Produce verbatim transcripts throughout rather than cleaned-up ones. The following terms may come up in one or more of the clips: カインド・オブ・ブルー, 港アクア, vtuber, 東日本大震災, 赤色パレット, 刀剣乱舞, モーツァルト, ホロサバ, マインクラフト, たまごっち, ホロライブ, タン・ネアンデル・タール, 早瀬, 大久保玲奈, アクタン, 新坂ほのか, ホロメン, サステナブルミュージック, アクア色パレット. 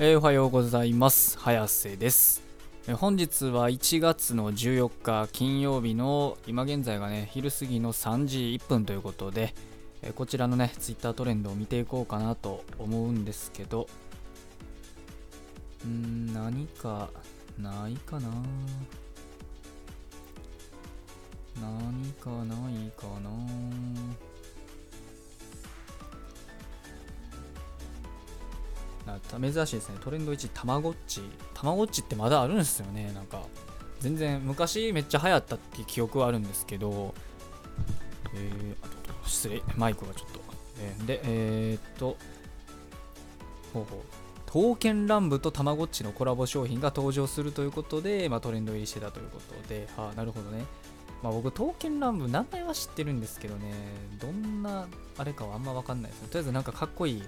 えー、おはようございます。早瀬です。えー、本日はいちがつのじゅうよっか金曜日の今現在がね昼過ぎのさんじいっぷんということで、えー、こちらのねツイッタートレンドを見ていこうかなと思うんですけど、んー何かないかな何かないかな珍しいですね。トレンドいち、たまごっち。たまごっちってまだあるんですよね。なんか全然昔めっちゃ流行ったっていう記憶はあるんですけど、えー、失礼、マイクがちょっと、えー、でえー、っとほうほう刀剣乱舞とたまごっちのコラボ商品が登場するということで、まあ、トレンド入りしてたということで、あ、なるほどね。まあ、僕刀剣乱舞名前は知ってるんですけどね、どんなあれかはあんま分かんないですね。とりあえずなんかかっこいい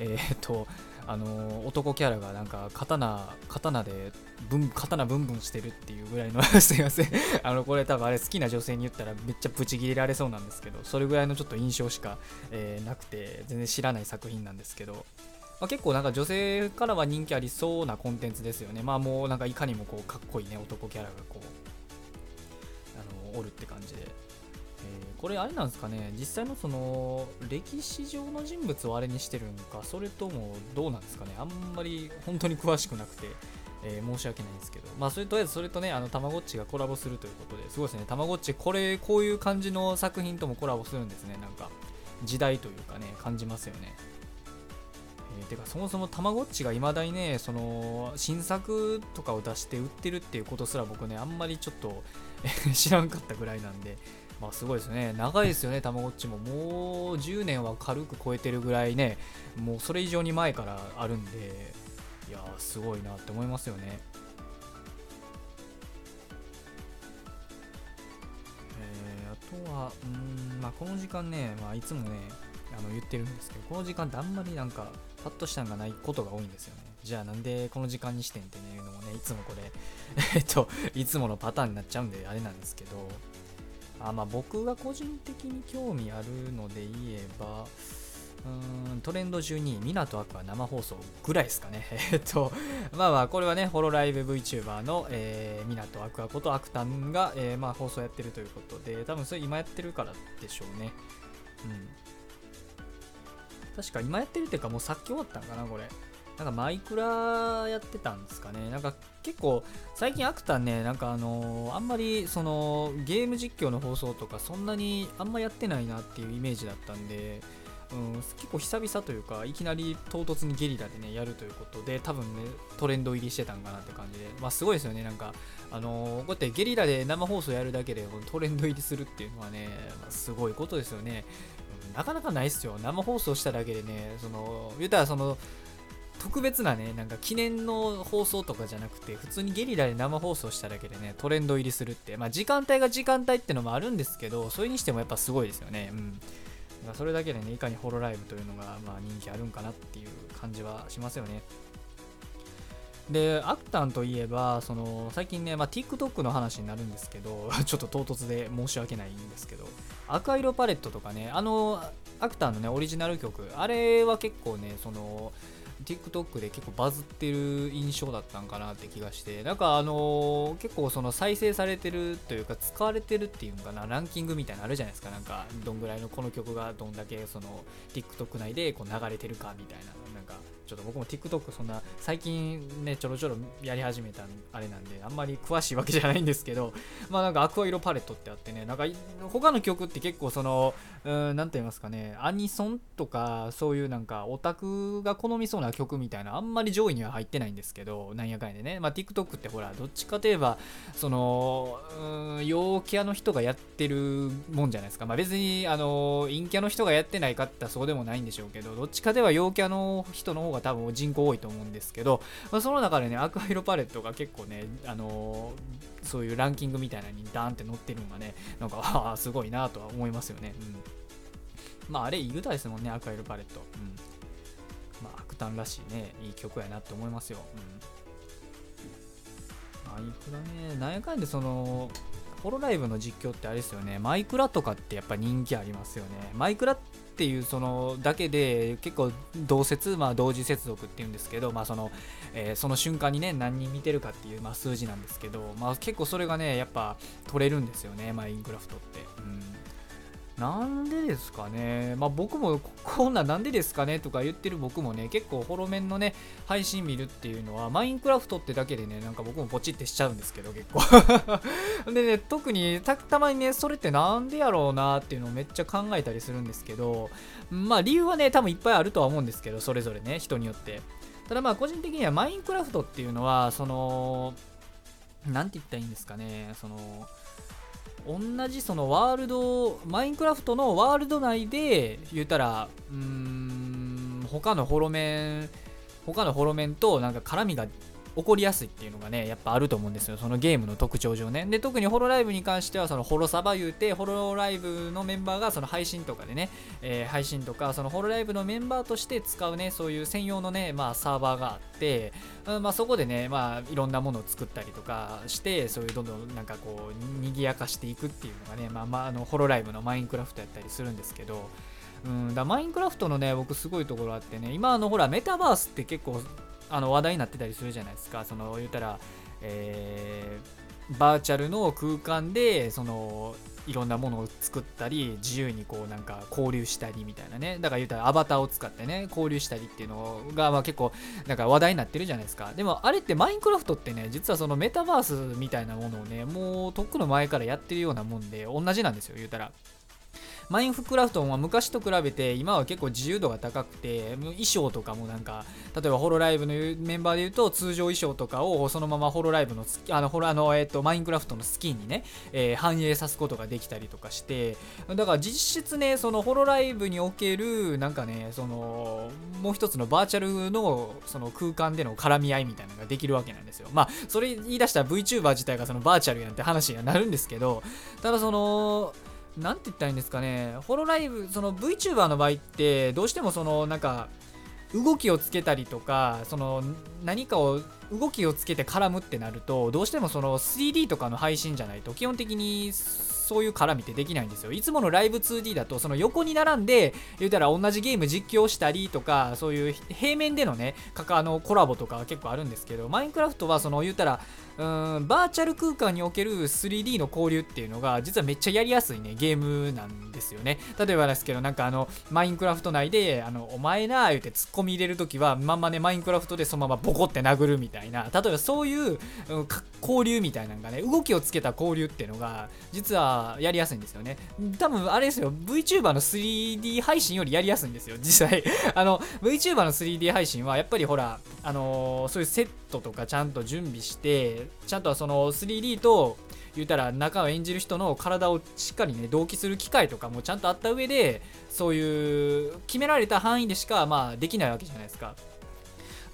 えー、っとあのー、男キャラがなんか刀刀でぶん刀ブンブンしてるっていうぐらいのすいませんあのこれ多分あれ好きな女性に言ったらめっちゃブチ切れられそうなんですけど、それぐらいのちょっと印象しか、えー、なくて全然知らない作品なんですけど、まあ、結構なんか女性からは人気ありそうなコンテンツですよね。まあもうなんかいかにもこうかっこいいね男キャラがこうあのー、おるって感じで。これあれなんですかね、実際のその歴史上の人物をあれにしてるんか、それともどうなんですかね。あんまり本当に詳しくなくて、えー、申し訳ないんですけど、まあそれとりあえずそれとね、あのたまごっちがコラボするということですごいですね。たまごっちこれこういう感じの作品ともコラボするんですね。なんか時代というかね感じますよね。えー、てかそもそもたまごっちがいまだにねその新作とかを出して売ってるっていうことすら僕ねあんまりちょっと知らんかったぐらいなんで、まあすごいですね。長いですよね、たまごっちも。もうじゅうねんは軽く超えてるぐらいね、もうそれ以上に前からあるんで、いやーすごいなって思いますよね。えー、あとはうん、まあ、この時間ね、まあ、いつもねあの言ってるんですけど、この時間ってあんまりなんかパッとしたのがないことが多いんですよね。じゃあなんでこの時間にしてんっていうのもねいつもこれえっといつものパターンになっちゃうんであれなんですけど、あまあ僕が個人的に興味あるので言えば、うーんトレンドじゅうにい、港アクア生放送ぐらいですかね。えっと、まあまあこれはね、ホロライブ VTuber の、えー、港アクアことアクタンが、えー、まあ放送やってるということで、多分それ今やってるからでしょうね。うん。確か今やってるっていうか、もうさっき終わったんかな、これ。なんかマイクラやってたんですかね。なんか結構最近アクタンね、なんかあのー、あんまりそのゲーム実況の放送とかそんなにあんまやってないなっていうイメージだったんで、うん、結構久々というかいきなり唐突にゲリラでねやるということで、多分ねトレンド入りしてたんかなって感じで、まあすごいですよね。なんかあのー、こうやってゲリラで生放送やるだけでトレンド入りするっていうのはね、まあ、すごいことですよね。なかなかないっすよ、生放送しただけでね。その言うたらその特別なね、なんか記念の放送とかじゃなくて、普通にゲリラで生放送しただけでね、トレンド入りするって、まあ時間帯が時間帯ってのもあるんですけど、それにしてもやっぱすごいですよね。うん。だからそれだけでね、いかにホロライブというのがまあ人気あるんかなっていう感じはしますよね。で、アクタンといえば、その最近ね、まあ TikTok の話になるんですけど、ちょっと唐突で申し訳ないんですけど、赤色パレットとかね、あのアクタンのねオリジナル曲、あれは結構ね、そのTikTok で結構バズってる印象だったんかなって気がして、なんかあのー、結構その再生されてるというか使われてるっていうのかな、ランキングみたいなのあるじゃないですか。なんかどんぐらいのこの曲がどんだけその TikTok 内でこう流れてるかみたいな、なんかちょっと僕も TikTok そんな最近ねちょろちょろやり始めたあれなんであんまり詳しいわけじゃないんですけど、まあなんかアクア色パレットってあってね、なんか他の曲って結構そのうーんなんて言いますかね、アニソンとかそういうなんかオタクが好みそうな曲みたいなあんまり上位には入ってないんですけど、なんやかんやでね、まあ TikTok ってほらどっちかといえばそのうーん陽キャの人がやってるもんじゃないですか。まあ別にあの陰キャの人がやってないかってそうでもないんでしょうけど、どっちかでは陽キャの人の方が多分人口多いと思うんですけど、まあ、その中でねアクア色パレットが結構ね、あのー、そういうランキングみたいなのにダーンって載ってるのがね、なんかああすごいなとは思いますよね。うん、まああれいい歌ですもんね、アクア色パレット。うん、まあアクタンらしいねいい曲やなって思いますよ。うん、まあいくらねなんやかんでそのホロライブの実況ってあれですよね、マイクラとかってやっぱ人気ありますよね。マイクラってっていうそのだけで結構同接、まあ、同時接続っていうんですけど、まあ そのえー、その瞬間にね何人見てるかっていう、まあ、数字なんですけど、まあ、結構それがねやっぱ取れるんですよね、マインクラフトって、うん、なんでですかね、まあ、僕もこんななんでですかねとか言ってる僕もね結構ホロメンのね配信見るっていうのはマインクラフトってだけでねなんか僕もポチってしちゃうんですけど結構でね、特に た, たまにねそれってなんでやろうなっていうのをめっちゃ考えたりするんですけど、まあ理由はね多分いっぱいあるとは思うんですけど、それぞれね人によって。ただまあ個人的にはマインクラフトっていうのはそのなんて言ったらいいんですかね、その同じそのワールド、マインクラフトのワールド内で言ったらうーん他のホロメン他のホロメンとなんか絡みが起こりやすいっていうのがねやっぱあると思うんですよ、そのゲームの特徴上ね。で特にホロライブに関してはそのホロサバ言うて、ホロライブのメンバーがその配信とかでね、えー、配信とかそのホロライブのメンバーとして使うねそういう専用のね、まあ、サーバーがあって、うん、まあ、そこでね、まあ、いろんなものを作ったりとかしてそういうどんどんなんかこうにぎやかしていくっていうのがね、まあまあ、あのホロライブのマインクラフトやったりするんですけど、うん、だマインクラフトのね僕すごいところあってね、今あのほらメタバースって結構あの話題になってたりするじゃないですか。その言ったら、えー、バーチャルの空間でそのいろんなものを作ったり自由にこうなんか交流したりみたいなね、だから言ったらアバターを使ってね交流したりっていうのがまあ結構なんか話題になってるじゃないですか。でもあれってマインクラフトってね実はそのメタバースみたいなものをねもうとっくの前からやってるようなもんで同じなんですよ。言ったらマインクラフトは昔と比べて今は結構自由度が高くて、衣装とかもなんか例えばホロライブのメンバーでいうと通常衣装とかをそのままホロライブのあのホロあのえっとマインクラフトのスキンにね、えー、反映さすことができたりとかして、だから実質ねそのホロライブにおけるなんかねそのもう一つのバーチャルのその空間での絡み合いみたいなのができるわけなんですよ。まあそれ言い出したら VTuber 自体がそのバーチャルやんって話にはなるんですけど、ただそのなんて言ったらいいんですかね、ホロライブその VTuber の場合ってどうしてもそのなんか動きをつけたりとかその何かを動きをつけて絡むってなるとどうしてもその スリーディー とかの配信じゃないと基本的にそういう絡みってできないんですよ。いつものライブ ツーディー だとその横に並んで言うたら同じゲーム実況したりとかそういう平面でのねあのコラボとかは結構あるんですけど、マインクラフトはその言うたらうーんバーチャル空間における スリーディー の交流っていうのが実はめっちゃやりやすいねゲームなんですよね。例えばですけどなんかあのマインクラフト内であのお前なー言うてツッコミ入れるときはまんまねマインクラフトでそのままボコって殴るみたいな、例えばそういう、うん、交流みたいなのがね動きをつけた交流っていうのが実はやりやすいんですよね。多分あれですよ VTuber の スリーディー 配信よりやりやすいんですよ実際あの VTuber の スリーディー 配信はやっぱりほらあのー、そういうセットとかちゃんと準備してちゃんとその スリーディー と言ったら中を演じる人の体をしっかりね同期する機会とかもちゃんとあった上でそういう決められた範囲でしかまあできないわけじゃないですか。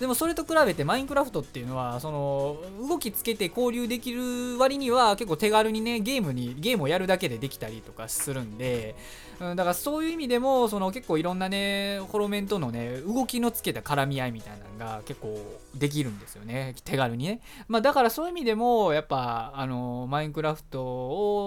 でもそれと比べてマインクラフトっていうのはその動きつけて交流できる割には結構手軽にねゲームにゲームをやるだけでできたりとかするんで、うん、だからそういう意味でもその結構いろんなねホロメンとのね動きのつけた絡み合いみたいなのが結構できるんですよね手軽にね。まあだからそういう意味でもやっぱあのマインクラフト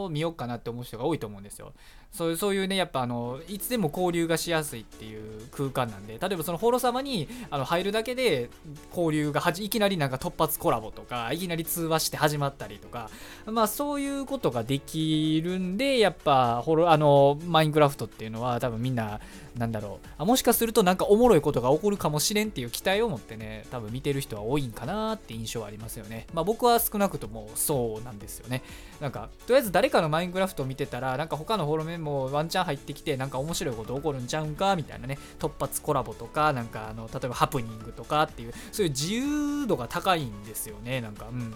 を見ようかなって思う人が多いと思うんですよ。そう、そういうねやっぱあのいつでも交流がしやすいっていう空間なんで、例えばそのホロ様にあの入るだけで交流がはじいきなりなんか突発コラボとかいきなり通話して始まったりとか、まあそういうことができるんでやっぱホロあのマインクラフトっていうのは多分みんななんだろうあもしかするとなんかおもろいことが起こるかもしれんっていう期待を持ってね多分見てる人は多いんかなって印象はありますよね。まあ僕は少なくともそうなんですよね。なんかとりあえず誰かのマインクラフトを見てたらなんか他のホロメンもうワンチャン入ってきてなんか面白いこと起こるんちゃうんかみたいなね突発コラボとかなんかあの例えばハプニングとかっていうそういう自由度が高いんですよね。なんかうん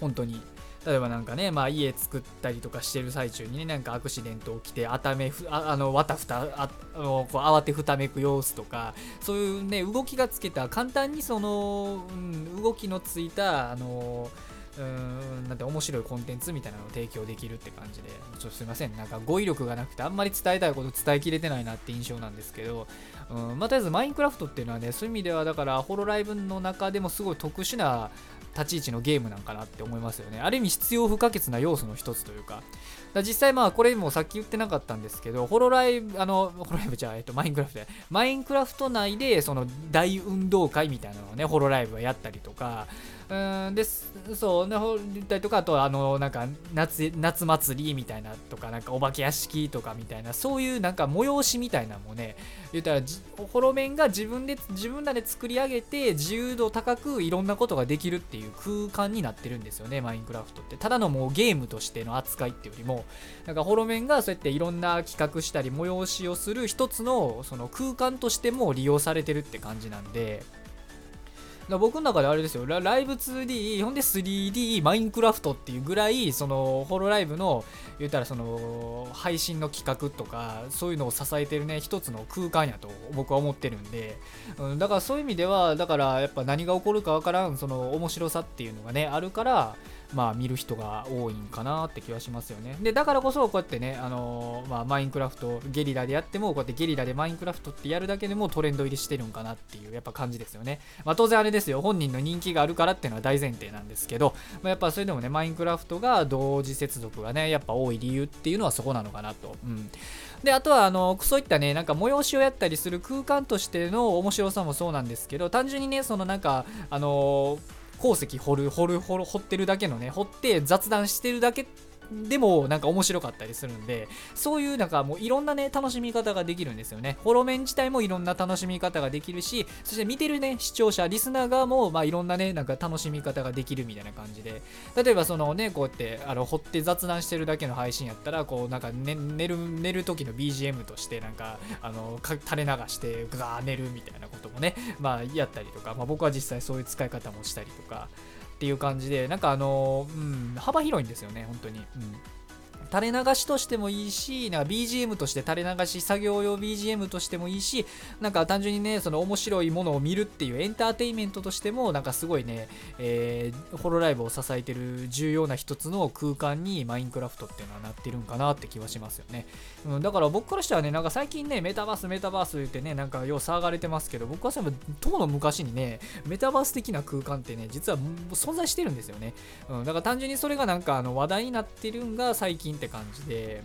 本当に例えばなんかねまあ家作ったりとかしてる最中にねなんかアクシデント起きてあためふああのわたふたあのこう慌てふためく様子とかそういうね動きがつけた簡単にその、うん、動きのついたあのうーんなんて面白いコンテンツみたいなのを提供できるって感じでちょっとすいませんなんか語彙力がなくてあんまり伝えたいこと伝えきれてないなって印象なんですけど、うんまあ、とりあえずマインクラフトっていうのはねそういう意味ではだからホロライブの中でもすごい特殊な立ち位置のゲームなんかなって思いますよね。ある意味必要不可欠な要素の一つというか、だ実際まあこれもさっき言ってなかったんですけど、ホロライブあのホロライブじゃあえっとマインクラフトでマインクラフト内でその大運動会みたいなのをねホロライブはやったりとか、うーんでそうねホロライブとか、あとあのなんか夏夏祭りみたいなとか、なんかお化け屋敷とかみたいな、そういうなんか催しみたいなのもね言ったらホロメンが自分で自分らで作り上げて自由度高くいろんなことができるっていう空間になってるんですよね。マインクラフトってただのもうゲームとしての扱いっていうよりも、なんかホロメンがそうやっていろんな企画したり催しをする一つのその空間としても利用されてるって感じなんで、僕の中であれですよ、ライブ ツーディー ほんで スリーディー マインクラフトっていうぐらい、そのホロライブの言ったらその配信の企画とかそういうのを支えてるね一つの空間やと僕は思ってるんで、うん、だからそういう意味ではだからやっぱ何が起こるかわからんその面白さっていうのがねあるから、まあ見る人が多いんかなって気はしますよね。でだからこそこうやってねあのー、まあマインクラフトゲリラでやってもこうやってゲリラでマインクラフトってやるだけでもトレンド入りしてるんかなっていうやっぱ感じですよね。まあ当然あれですよ、本人の人気があるからっていうのは大前提なんですけど、まあ、やっぱそれでもねマインクラフトが同時接続がねやっぱ多い理由っていうのはそこなのかなと、うん、であとはあのそういったねなんか催しをやったりする空間としての面白さもそうなんですけど、単純にねそのなんかあのー鉱石掘る掘る掘る掘ってるだけのね掘って雑談してるだけでもなんか面白かったりするんで、そういうなんかもういろんなね楽しみ方ができるんですよね。ホロメン自体もいろんな楽しみ方ができるし、そして見てるね視聴者リスナー側もまあいろんなねなんか楽しみ方ができるみたいな感じで、例えばそのねこうやってあの掘って雑談してるだけの配信やったらこうなんか、ね、寝る寝る時の ビージーエム としてなんかあの垂れ流してガー寝るみたいなこともねまあやったりとか、まあ、僕は実際そういう使い方もしたりとかっていう感じで、なんかあの、うん、幅広いんですよね本当に、うん、垂れ流しとしてもいいし、なんか ビージーエム として垂れ流し作業用 ビージーエム としてもいいし、なんか単純にねその面白いものを見るっていうエンターテインメントとしてもなんかすごいね、えー、ホロライブを支えてる重要な一つの空間にマインクラフトっていうのはなってるんかなって気はしますよね、うん、だから僕からしてはねなんか最近ねメタバースメタバース言ってねなんかよう騒がれてますけど、僕は当の昔にねメタバース的な空間ってね実は存在してるんですよね、うん、だから単純にそれがなんかあの話題になってるんが最近って感じで、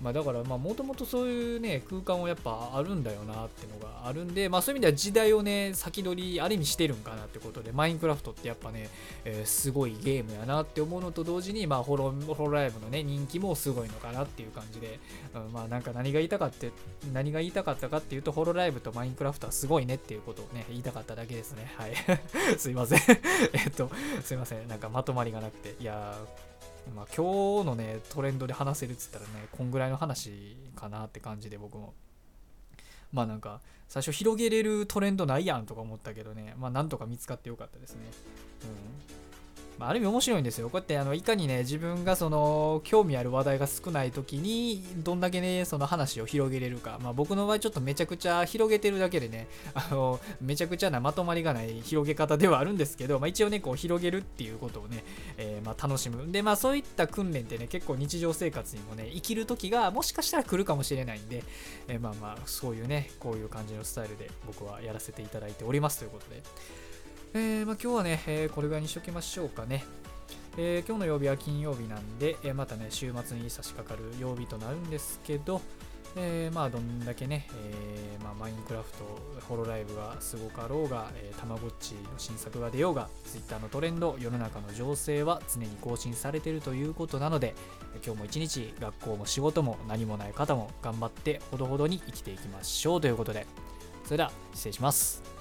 うん、まあだからまあもともとそういうね空間はやっぱあるんだよなってのがあるんで、まあそういう意味では時代をね先取りある意味してるんかなってことで、マインクラフトってやっぱね、えー、すごいゲームやなって思うのと同時に、まあホロ、ホロライブのね人気もすごいのかなっていう感じで、うん、まあなんか何が言いたかって何が言いたかったかっていうと、ホロライブとマインクラフトはすごいねっていうことをね言いたかっただけですね。はいすいませんえっとすいませんなんかまとまりがなくて、いやまあ、今日のねトレンドで話せるっつったらねこんぐらいの話かなって感じで、僕もまあなんか最初広げれるトレンドないやんとか思ったけどね、まあなんとか見つかってよかったですね、うん、まあ、ある意味面白いんですよ。こうやってあのいかにね自分がその興味ある話題が少ない時にどんだけねその話を広げれるか、まあ僕の場合ちょっとめちゃくちゃ広げてるだけでねあのめちゃくちゃなまとまりがない広げ方ではあるんですけど、まあ一応ねこう広げるっていうことをねえー、まあ楽しむで、まあそういった訓練ってね結構日常生活にもね生きる時がもしかしたら来るかもしれないんで、えー、まあまあそういうねこういう感じのスタイルで僕はやらせていただいておりますということで、えー、まあ今日はね、えー、これぐらいにしときましょうかね。えー、今日の曜日は金曜日なんで、えー、またね週末に差し掛かる曜日となるんですけど、えー、まあどんだけね、えー、まあマインクラフトホロライブがすごかろうが、えー、たまごっちの新作が出ようが、ツイッターのトレンド世の中の情勢は常に更新されているということなので、今日も一日学校も仕事も何もない方も頑張ってほどほどに生きていきましょうということで、それでは失礼します。